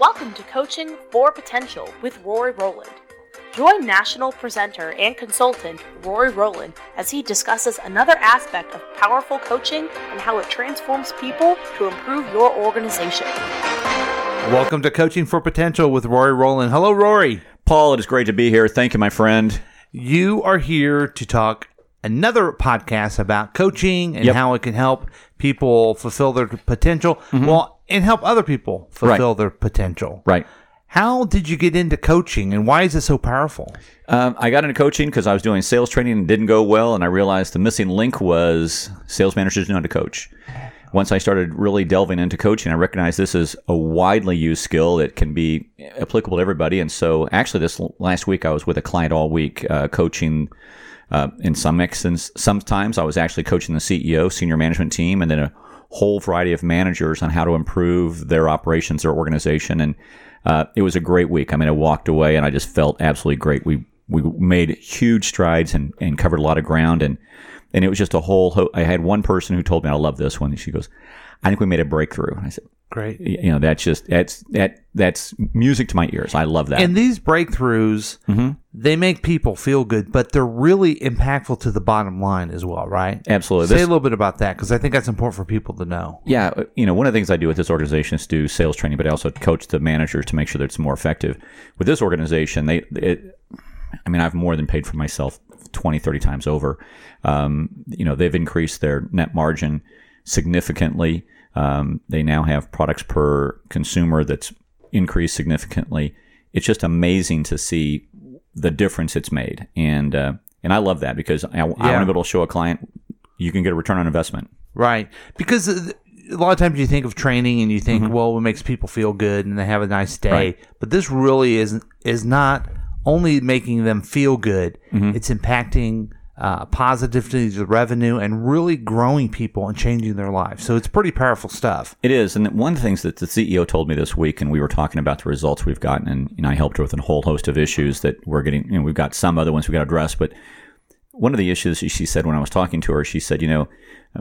Welcome to Coaching for Potential with Rory Rowland. Join national presenter and consultant Rory Rowland as he discusses another aspect of powerful coaching and how it transforms people to improve your organization. Welcome to Coaching for Potential with Rory Rowland. Hello, Rory. Paul, it is great to be here. Thank you, my friend. You are here to talk another podcast about coaching and how it can help people fulfill their potential. Well, and help other people fulfill their potential. Right. How did you get into coaching, and why is it so powerful? I got into coaching because I was doing sales training and it didn't go well, and I realized the missing link was sales managers didn't know how to coach. Once I started really delving into coaching, I recognized this is a widely used skill that can be applicable to everybody. And so actually this last week, I was with a client all week coaching. In some instances, sometimes I was actually coaching the CEO, senior management team, and then a whole variety of managers on how to improve their operations, their organization. And it was a great week. I mean, I walked away and I just felt absolutely great. We made huge strides and covered a lot of ground. And it was just a whole I had one person who told me, I love this one. And she goes, I think we made a breakthrough. And I said, great. You know, that's just, that's music to my ears. I love that. And these breakthroughs, they make people feel good, but they're really impactful to the bottom line as well, right? Absolutely. Say a little bit about that, because I think that's important for people to know. Yeah. You know, one of the things I do with this organization is do sales training, but I also coach the managers to make sure that it's more effective. With this organization, I've more than paid for myself 20, 30 times over. You know, they've increased their net margin significantly. They now have products per consumer that's increased significantly. It's just amazing to see the difference it's made. And I love that because I want to be able to show a client you can get a return on investment. Right. Because a lot of times you think of training and you think, well, it makes people feel good and they have a nice day. Right. But this really is not only making them feel good. It's impacting positivity to revenue and really growing people and changing their lives. So it's pretty powerful stuff. It is. And one of the things that the CEO told me this week, and we were talking about the results we've gotten, and I helped her with a whole host of issues that we're getting. You know, we've got some other ones we got to address, but one of the issues she said when I was talking to her, she said, you know,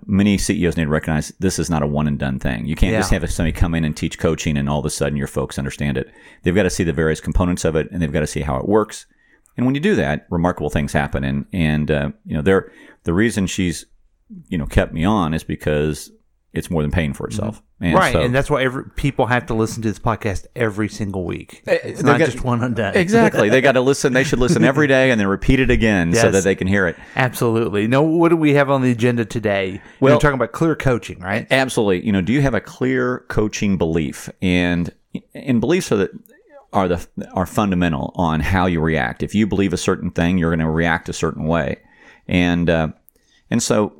many CEOs need to recognize this is not a one and done thing. You can't just have somebody come in and teach coaching and all of a sudden your folks understand it. They've got to see the various components of it and they've got to see how it works. And when you do that, remarkable things happen. And you know, the reason she's, you know, kept me on is because it's more than paying for itself. And right. So, and that's why people have to listen to this podcast every single week. It's not just one on day. Exactly. They got to listen. They should listen every day and then repeat it again so that they can hear it. Absolutely. Now, what do we have on the agenda today? Well, you're talking about clear coaching, right? Absolutely. You know, do you have a clear coaching belief? And beliefs are fundamental on how you react. If you believe a certain thing, you're going to react a certain way. And so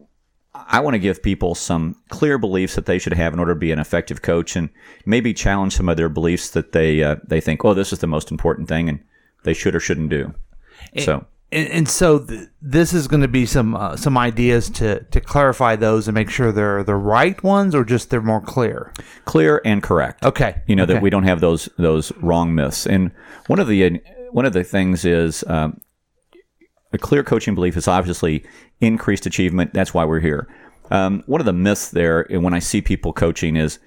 I want to give people some clear beliefs that they should have in order to be an effective coach, and maybe challenge some of their beliefs that they think, oh, this is the most important thing and they should or shouldn't do. So this is going to be some ideas to clarify those and make sure they're the right ones, or just they're more clear and correct. Okay, you know that we don't have those wrong myths. And one of the things is a clear coaching belief is obviously increased achievement. That's why we're here. One of the myths there, and when I see people coaching, is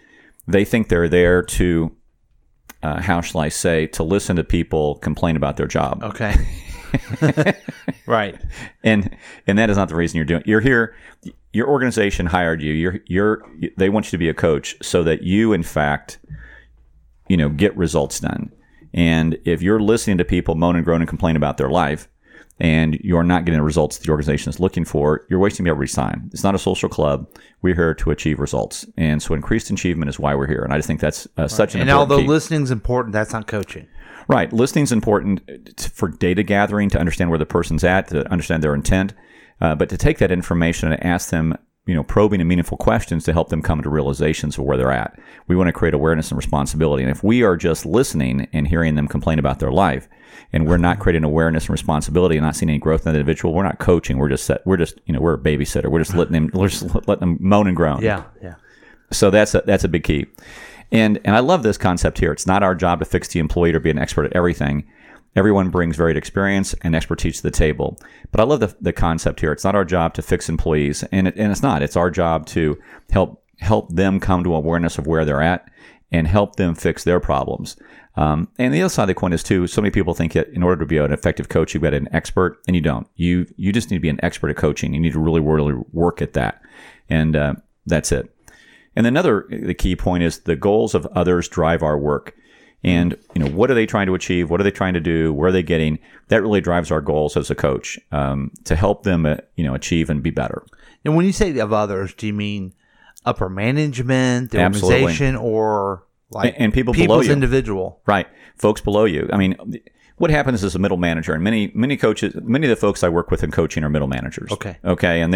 they think they're there to to listen to people complain about their job. Okay. Right. And that is not the reason you're doing it. You're here. Your organization hired you. They want you to be a coach so that you, in fact, you know, get results done. And if you're listening to people moan and groan and complain about their life and you're not getting the results the organization is looking for, you're wasting everybody's time. It's not a social club. We're here to achieve results. And so increased achievement is why we're here. And I just think that's such an important key. And although listening's important, that's not coaching. Right. Listening's important for data gathering, to understand where the person's at, to understand their intent, but to take that information and ask them, you know, probing and meaningful questions to help them come to realizations of where they're at. We want to create awareness and responsibility. And if we are just listening and hearing them complain about their life, and we're not creating awareness and responsibility and not seeing any growth in that individual, we're not coaching. We're a babysitter. We're just letting them, moan and groan. Yeah. Yeah. So that's a big key. And I love this concept here. It's not our job to fix the employee or be an expert at everything. Everyone brings varied experience and expertise to the table. But I love the concept here. It's not our job to fix employees, and it's not. It's our job to help them come to awareness of where they're at and help them fix their problems. And the other side of the coin is, too, so many people think that in order to be an effective coach, you've got to be an expert, and you don't. You just need to be an expert at coaching. You need to really, really work at that, and that's it. And another the key point is the goals of others drive our work. And, you know, what are they trying to achieve? What are they trying to do? Where are they getting? That really drives our goals as a coach, to help them, you know, achieve and be better. And when you say of others, do you mean upper management, the organization, or like and people below you? Individual? Right. Folks below you. I mean, what happens is a middle manager, and many coaches, many of the folks I work with in coaching are middle managers. Okay. And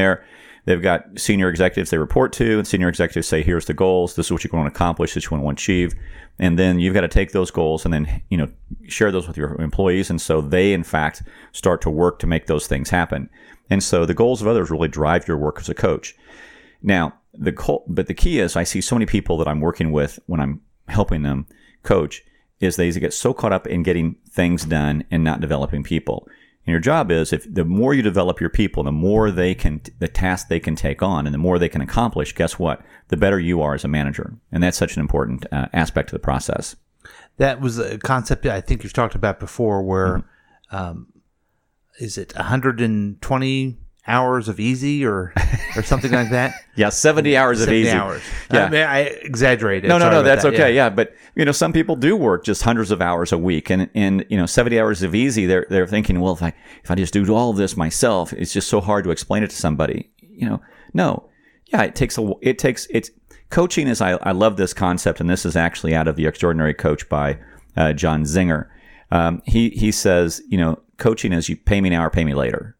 they've got senior executives they report to, and senior executives say, here's the goals. This is what you want to accomplish. This is what you want to achieve. And then you've got to take those goals and then, you know, share those with your employees. And so they, in fact, start to work to make those things happen. And so the goals of others really drive your work as a coach. Now, but the key is I see so many people that I'm working with when I'm helping them coach is they get so caught up in getting things done and not developing people. And your job is, if the more you develop your people, the more they can, the task they can take on and the more they can accomplish, guess what? The better you are as a manager. And that's such an important aspect of the process. That was a concept I think you've talked about before where, is it 120 hours of easy or something like that? Yeah, 70 hours 70 of easy. Hours. Yeah. I mean, I exaggerated. No, that's okay. Yeah. But, you know, some people do work just hundreds of hours a week and you know, 70 hours of easy, they're thinking, well, if I just do all of this myself, it's just so hard to explain it to somebody. You know, no. Yeah, it's coaching is, I love this concept, and this is actually out of The Extraordinary Coach by John Zinger. He says, you know, coaching is you pay me now or pay me later.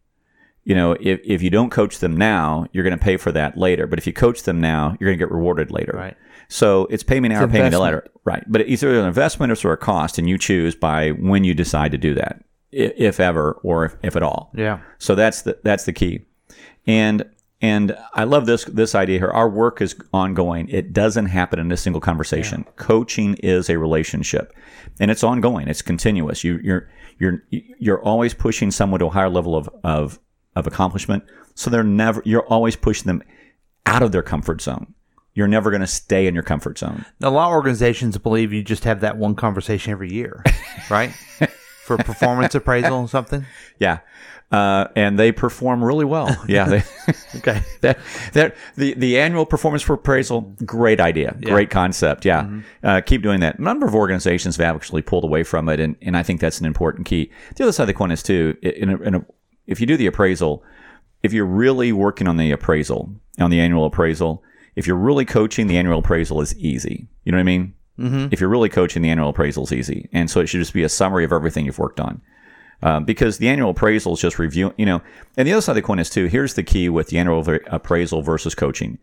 You know, if you don't coach them now, you're going to pay for that later. But if you coach them now, you're going to get rewarded later. Right. So it's pay me now or pay me later. Right. But it's either an investment or sort of cost, and you choose by when you decide to do that, if ever or if at all. Yeah. So that's the key. And I love this idea here. Our work is ongoing. It doesn't happen in a single conversation. Yeah. Coaching is a relationship, and it's ongoing. It's continuous. You're always pushing someone to a higher level of accomplishment. So you're always pushing them out of their comfort zone. You're never going to stay in your comfort zone. Now, a lot of organizations believe you just have that one conversation every year, right? For performance appraisal and something. Yeah. And they perform really well. Yeah. Okay. The annual performance for appraisal, great idea. Yeah. Great concept. Yeah. Mm-hmm. Keep doing that. A number of organizations have actually pulled away from it. And I think that's an important key. The other side of the coin is too, if you do the appraisal, if you're really working on the appraisal, on the annual appraisal, if you're really coaching, the annual appraisal is easy. You know what I mean? Mm-hmm. If you're really coaching, the annual appraisal is easy. And so it should just be a summary of everything you've worked on. Because the annual appraisal is just reviewing, you know. And the other side of the coin is, too, here's the key with the annual appraisal versus coaching.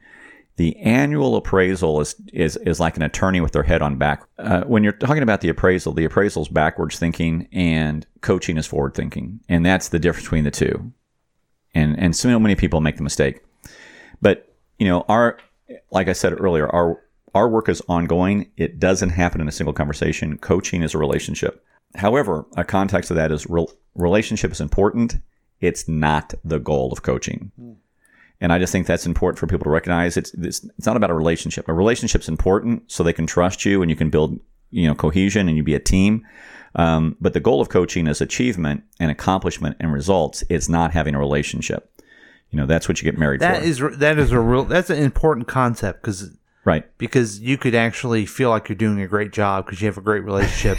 The annual appraisal is like an attorney with their head on back. When you're talking about the appraisal is backwards thinking, and coaching is forward thinking, and that's the difference between the two. And so many people make the mistake. But you know, like I said earlier, our work is ongoing. It doesn't happen in a single conversation. Coaching is a relationship. However, a context of that is relationship is important. It's not the goal of coaching. Mm. And I just think that's important for people to recognize. It's not about a relationship. A relationship's important so they can trust you and you can build, you know, cohesion and you be a team. But the goal of coaching is achievement and accomplishment and results. It's not having a relationship. You know, that's what you get married for. That's an important concept because. Right. Because you could actually feel like you're doing a great job because you have a great relationship,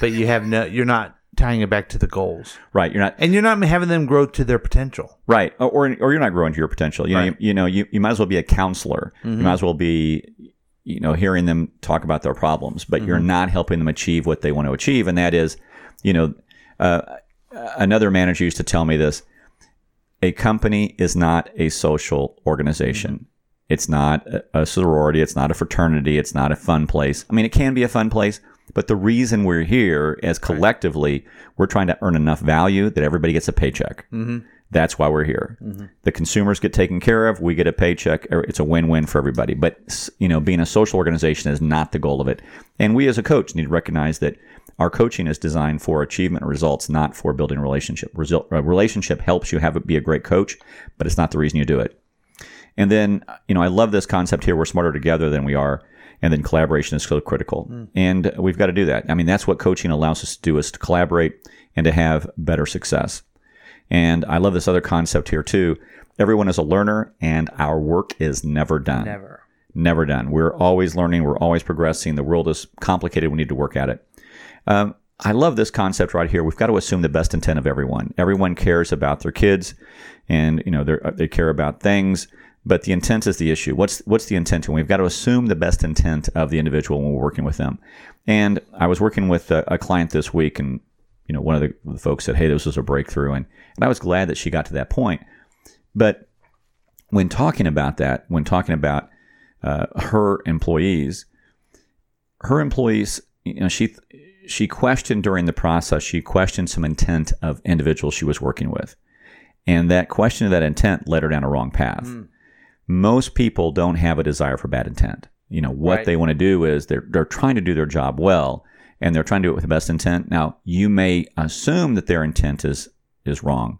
but you're not tying it back to the goals. Right. You're not having them grow to their potential. Right. Or you're not growing to your potential. You know, right. you might as well be a counselor. Mm-hmm. You might as well be, you know, hearing them talk about their problems, but mm-hmm. you're not helping them achieve what they want to achieve. And that is, you know, another manager used to tell me this, a company is not a social organization. Mm-hmm. It's not a sorority. It's not a fraternity. It's not a fun place. I mean, it can be a fun place, but the reason we're here is collectively we're trying to earn enough value that everybody gets a paycheck. Mm-hmm. That's why we're here. Mm-hmm. The consumers get taken care of. We get a paycheck. It's a win-win for everybody. But, you know, being a social organization is not the goal of it. And we as a coach need to recognize that our coaching is designed for achievement results, not for building a relationship. A relationship helps you be a great coach, but it's not the reason you do it. And then, you know, I love this concept here. We're smarter together than we are. And then collaboration is so critical. Mm. And we've got to do that. I mean, that's what coaching allows us to do, is to collaborate and to have better success. And I love this other concept here too. Everyone is a learner, and our work is never done. Never done. We're always learning. We're always progressing. The world is complicated. We need to work at it. I love this concept right here. We've got to assume the best intent of everyone. Everyone cares about their kids, and you know they care about things, but the intent is the issue. What's the intent? And we've got to assume the best intent of the individual when we're working with them. And I was working with a client this week, and you know one of the folks said, "Hey, this was a breakthrough," and I was glad that she got to that point. But when talking about that, when talking about her employees, you know, she questioned during the process, she questioned some intent of individuals she was working with. And that question of that intent led her down a wrong path. Mm. Most people don't have a desire for bad intent. You know, what they want to do is they're trying to do their job well, and they're trying to do it with the best intent. Now, you may assume that their intent is wrong,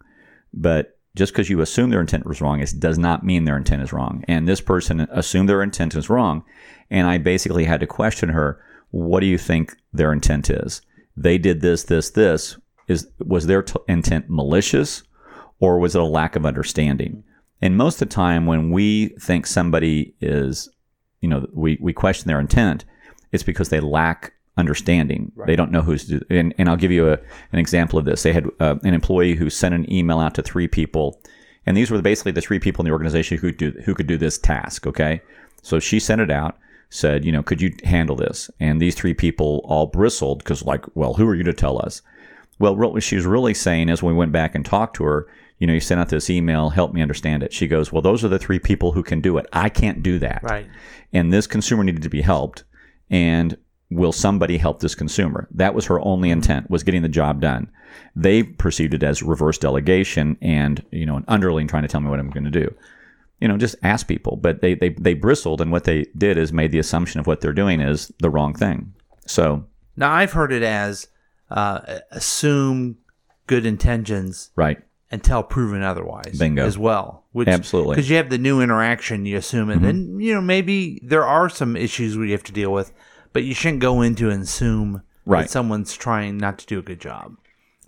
but just because you assume their intent was wrong, it does not mean their intent is wrong. And this person assumed their intent was wrong, and I basically had to question her, what do you think their intent is? They did this. Was their intent malicious, or was it a lack of understanding? And most of the time when we think somebody is, you know, we question their intent, it's because they lack understanding. Right. They don't know who's to do. And I'll give you an example of this. They had an employee who sent an email out to 3 people, and these were basically the 3 people in the organization who could do this task, okay? So she sent it out, said, you know, could you handle this? And these 3 people all bristled because, like, well, who are you to tell us? Well, what she was really saying is, when we went back and talked to her, you know, you sent out this email, help me understand it. She goes, well, those are the 3 people who can do it. I can't do that. Right. And this consumer needed to be helped. And will somebody help this consumer? That was her only intent, was getting the job done. They perceived it as reverse delegation and, you know, an underling trying to tell me what I'm going to do. You know, just ask people. But they bristled, and what they did is made the assumption of what they're doing is the wrong thing. So now I've heard it as assume good intentions, right, until proven otherwise. Bingo. As well. Which, absolutely, because you have the new interaction, you assume, and then you know maybe there are some issues we have to deal with, but you shouldn't go into and assume that someone's trying not to do a good job.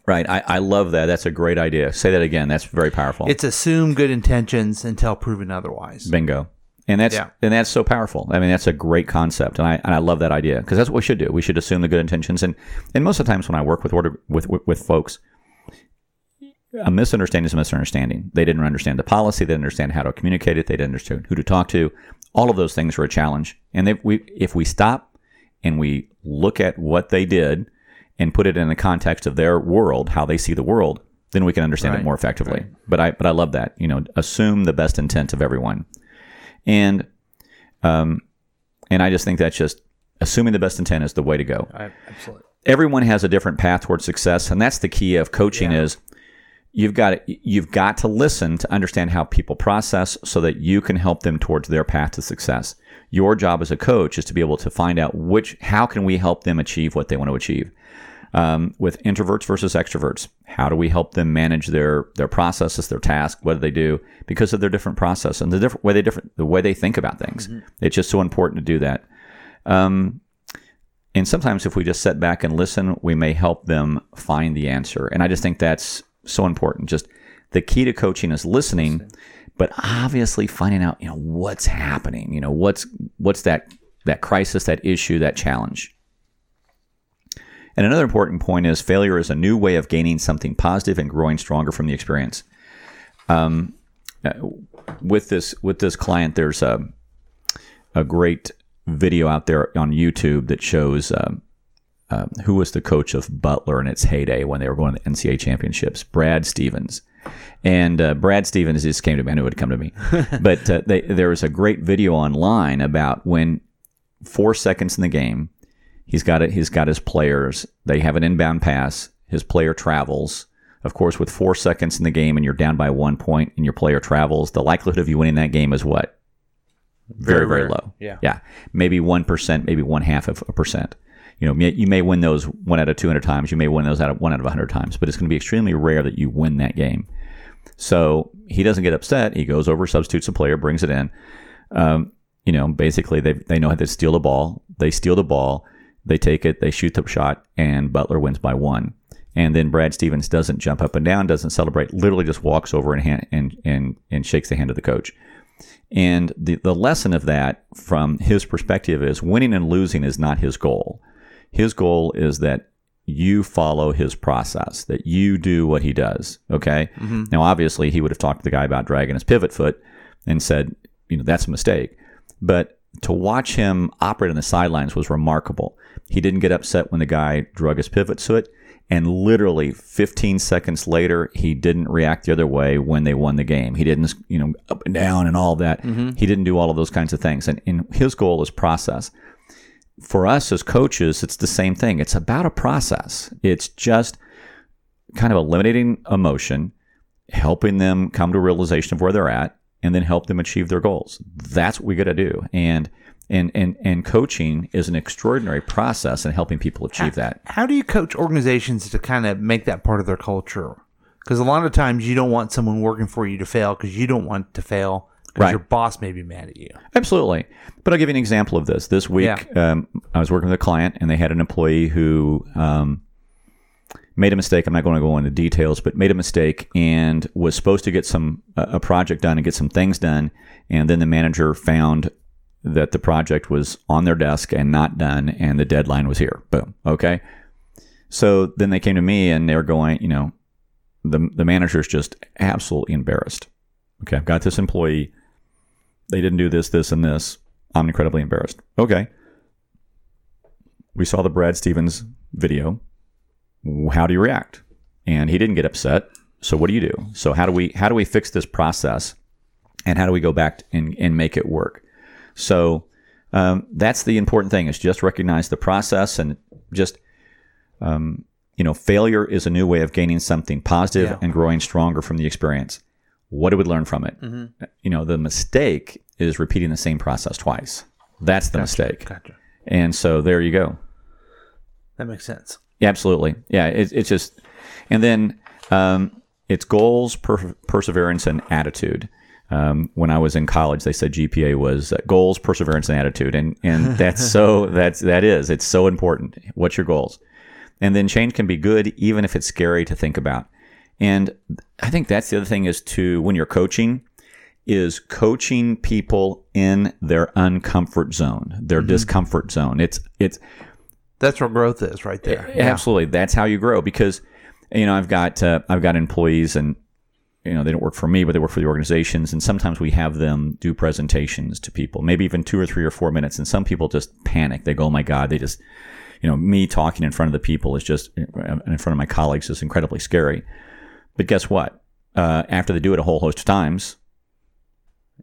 Right. I love that. That's a great idea. Say that again. That's very powerful. It's assume good intentions until proven otherwise. Bingo. And that's so powerful. I mean, that's a great concept. And I love that idea, because that's what we should do. We should assume the good intentions. And most of the times when I work with folks, a misunderstanding is a misunderstanding. They didn't understand the policy. They didn't understand how to communicate it. They didn't understand who to talk to. All of those things were a challenge. And if we stop and we look at what they did and put it in the context of their world, how they see the world, then we can understand it more effectively. Right. But I love that. You know, assume the best intent of everyone. And I just think that's just assuming the best intent is the way to go. Absolutely. Everyone has a different path towards success, and that's the key of coaching is you've got to listen to understand how people process so that you can help them towards their path to success. Your job as a coach is to be able to find out how can we help them achieve what they want to achieve. With introverts versus extroverts, how do we help them manage their processes, their tasks? What do they do because of their different process and the way they think about things? Mm-hmm. It's just so important to do that. And sometimes if we just sit back and listen, we may help them find the answer. And I just think that's so important. Just the key to coaching is listening, but obviously finding out, you know, what's happening, you know, what's that crisis, that issue, that challenge. And another important point is failure is a new way of gaining something positive and growing stronger from the experience. With this client, there's a great video out there on YouTube that shows who was the coach of Butler in its heyday when they were going to the NCAA championships, Brad Stevens. And Brad Stevens just came to me. I knew it would come to me. But there was a great video online about when 4 seconds in the game, he's got his players. They have an inbound pass. His player travels. Of course, with 4 seconds in the game and you're down by 1 point and your player travels, the likelihood of you winning that game is what? Very, very low. Yeah. Maybe 1%, maybe 0.5%. You know, you may win those 1 out of 200 times. You may win those 1 out of 100 times, but it's going to be extremely rare that you win that game. So he doesn't get upset. He goes over, substitutes a player, brings it in. you know, basically they know how to steal the ball. They steal the ball, they take it, they shoot the shot, and Butler wins by one. And then Brad Stevens doesn't jump up and down, doesn't celebrate, literally just walks over and shakes the hand of the coach. And the lesson of that from his perspective is winning and losing is not his goal. His goal is that you follow his process, that you do what he does, okay? Mm-hmm. Now, obviously, he would have talked to the guy about dragging his pivot foot and said, you know, that's a mistake. But to watch him operate on the sidelines was remarkable. He didn't get upset when the guy drug his pivot foot, and literally 15 seconds later, he didn't react the other way when they won the game. He didn't, you know, up and down and all that. Mm-hmm. He didn't do all of those kinds of things. And his goal is process. For us as coaches, it's the same thing. It's about a process. It's just kind of eliminating emotion, helping them come to a realization of where they're at, and then help them achieve their goals. That's what we got to do. And coaching is an extraordinary process in helping people achieve that. How do you coach organizations to kind of make that part of their culture? Because a lot of times you don't want someone working for you to fail because you don't want to fail. Right. Your boss may be mad at you. Absolutely. But I'll give you an example of this. This week, I was working with a client, and they had an employee who made a mistake. I'm not going to go into details, but made a mistake and was supposed to get a project done and get some things done. And then the manager found that the project was on their desk and not done, and the deadline was here. Boom. Okay. So then they came to me, and they're going, you know, the manager's just absolutely embarrassed. Okay, I've got this employee. They didn't do this, this, and this. I'm incredibly embarrassed. Okay. We saw the Brad Stevens video. How do you react? And he didn't get upset. So what do you do? So how do we fix this process? And how do we go back and make it work? So that's the important thing, is just recognize the process and just you know, failure is a new way of gaining something positive and growing stronger from the experience. What do we learn from it? Mm-hmm. You know, the mistake is repeating the same process twice. That's the mistake. Gotcha. And so there you go. That makes sense. Yeah, absolutely. Yeah, it's just, and then it's goals, perseverance, and attitude. When I was in college, they said GPA was goals, perseverance, and attitude, and that's so that is it's so important. What's your goals? And then change can be good, even if it's scary to think about. And I think that's the other thing is to, when you're coaching, is coaching people in their uncomfort zone, their discomfort zone. It's that's where growth is, right there. It, absolutely, that's how you grow. Because, you know, I've got employees, and you know, they don't work for me, but they work for the organizations. And sometimes we have them do presentations to people, maybe even 2 or 3 or 4 minutes. And some people just panic. They go, "Oh my God!" They just, you know, me talking in front of the people is just, in front of my colleagues, is incredibly scary. But guess what? After they do it a whole host of times,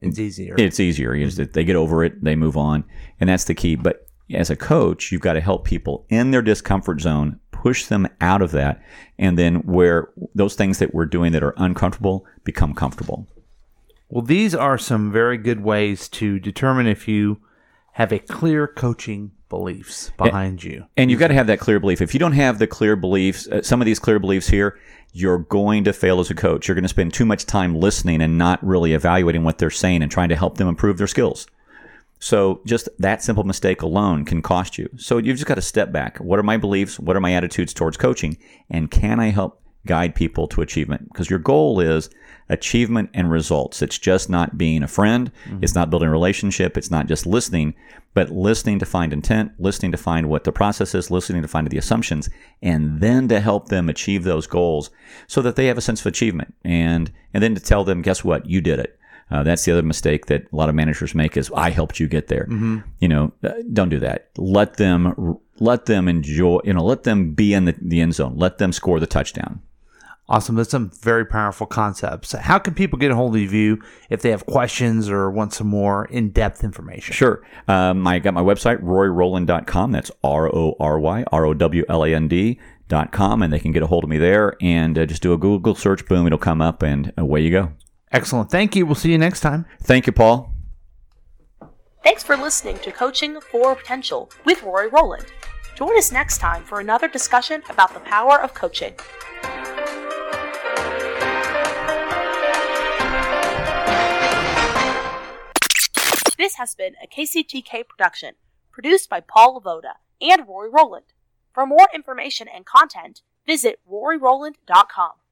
it's easier. It's easier. They get over it. They move on. And that's the key. But as a coach, you've got to help people in their discomfort zone, push them out of that. And then where those things that we're doing that are uncomfortable become comfortable. Well, these are some very good ways to determine if you have a clear coaching beliefs behind you. And you've got to have that clear belief. If you don't have the clear beliefs, some of these clear beliefs here, you're going to fail as a coach. You're going to spend too much time listening and not really evaluating what they're saying and trying to help them improve their skills. So just that simple mistake alone can cost you. So you've just got to step back. What are my beliefs? What are my attitudes towards coaching? And can I help guide people to achievement? Because your goal is achievement and results. It's just not being a friend. Mm-hmm. It's not building a relationship. It's not just listening, but listening to find intent, listening to find what the process is, listening to find the assumptions, and then to help them achieve those goals so that they have a sense of achievement. And then to tell them, guess what? You did it. That's the other mistake that a lot of managers make is, I helped you get there. Mm-hmm. You know, don't do that. Let them enjoy, you know, let them be in the end zone. Let them score the touchdown. Awesome. That's some very powerful concepts. How can people get a hold of you if they have questions or want some more in-depth information? Sure. I got my website, RoryRowland.com. That's RoryRowland.com. And they can get a hold of me there and just do a Google search. Boom, it'll come up and away you go. Excellent. Thank you. We'll see you next time. Thank you, Paul. Thanks for listening to Coaching for Potential with Rory Rowland. Join us next time for another discussion about the power of coaching. This has been a KCTK production, produced by Paul Lavoda and Rory Rowland. For more information and content, visit RoryRowland.com.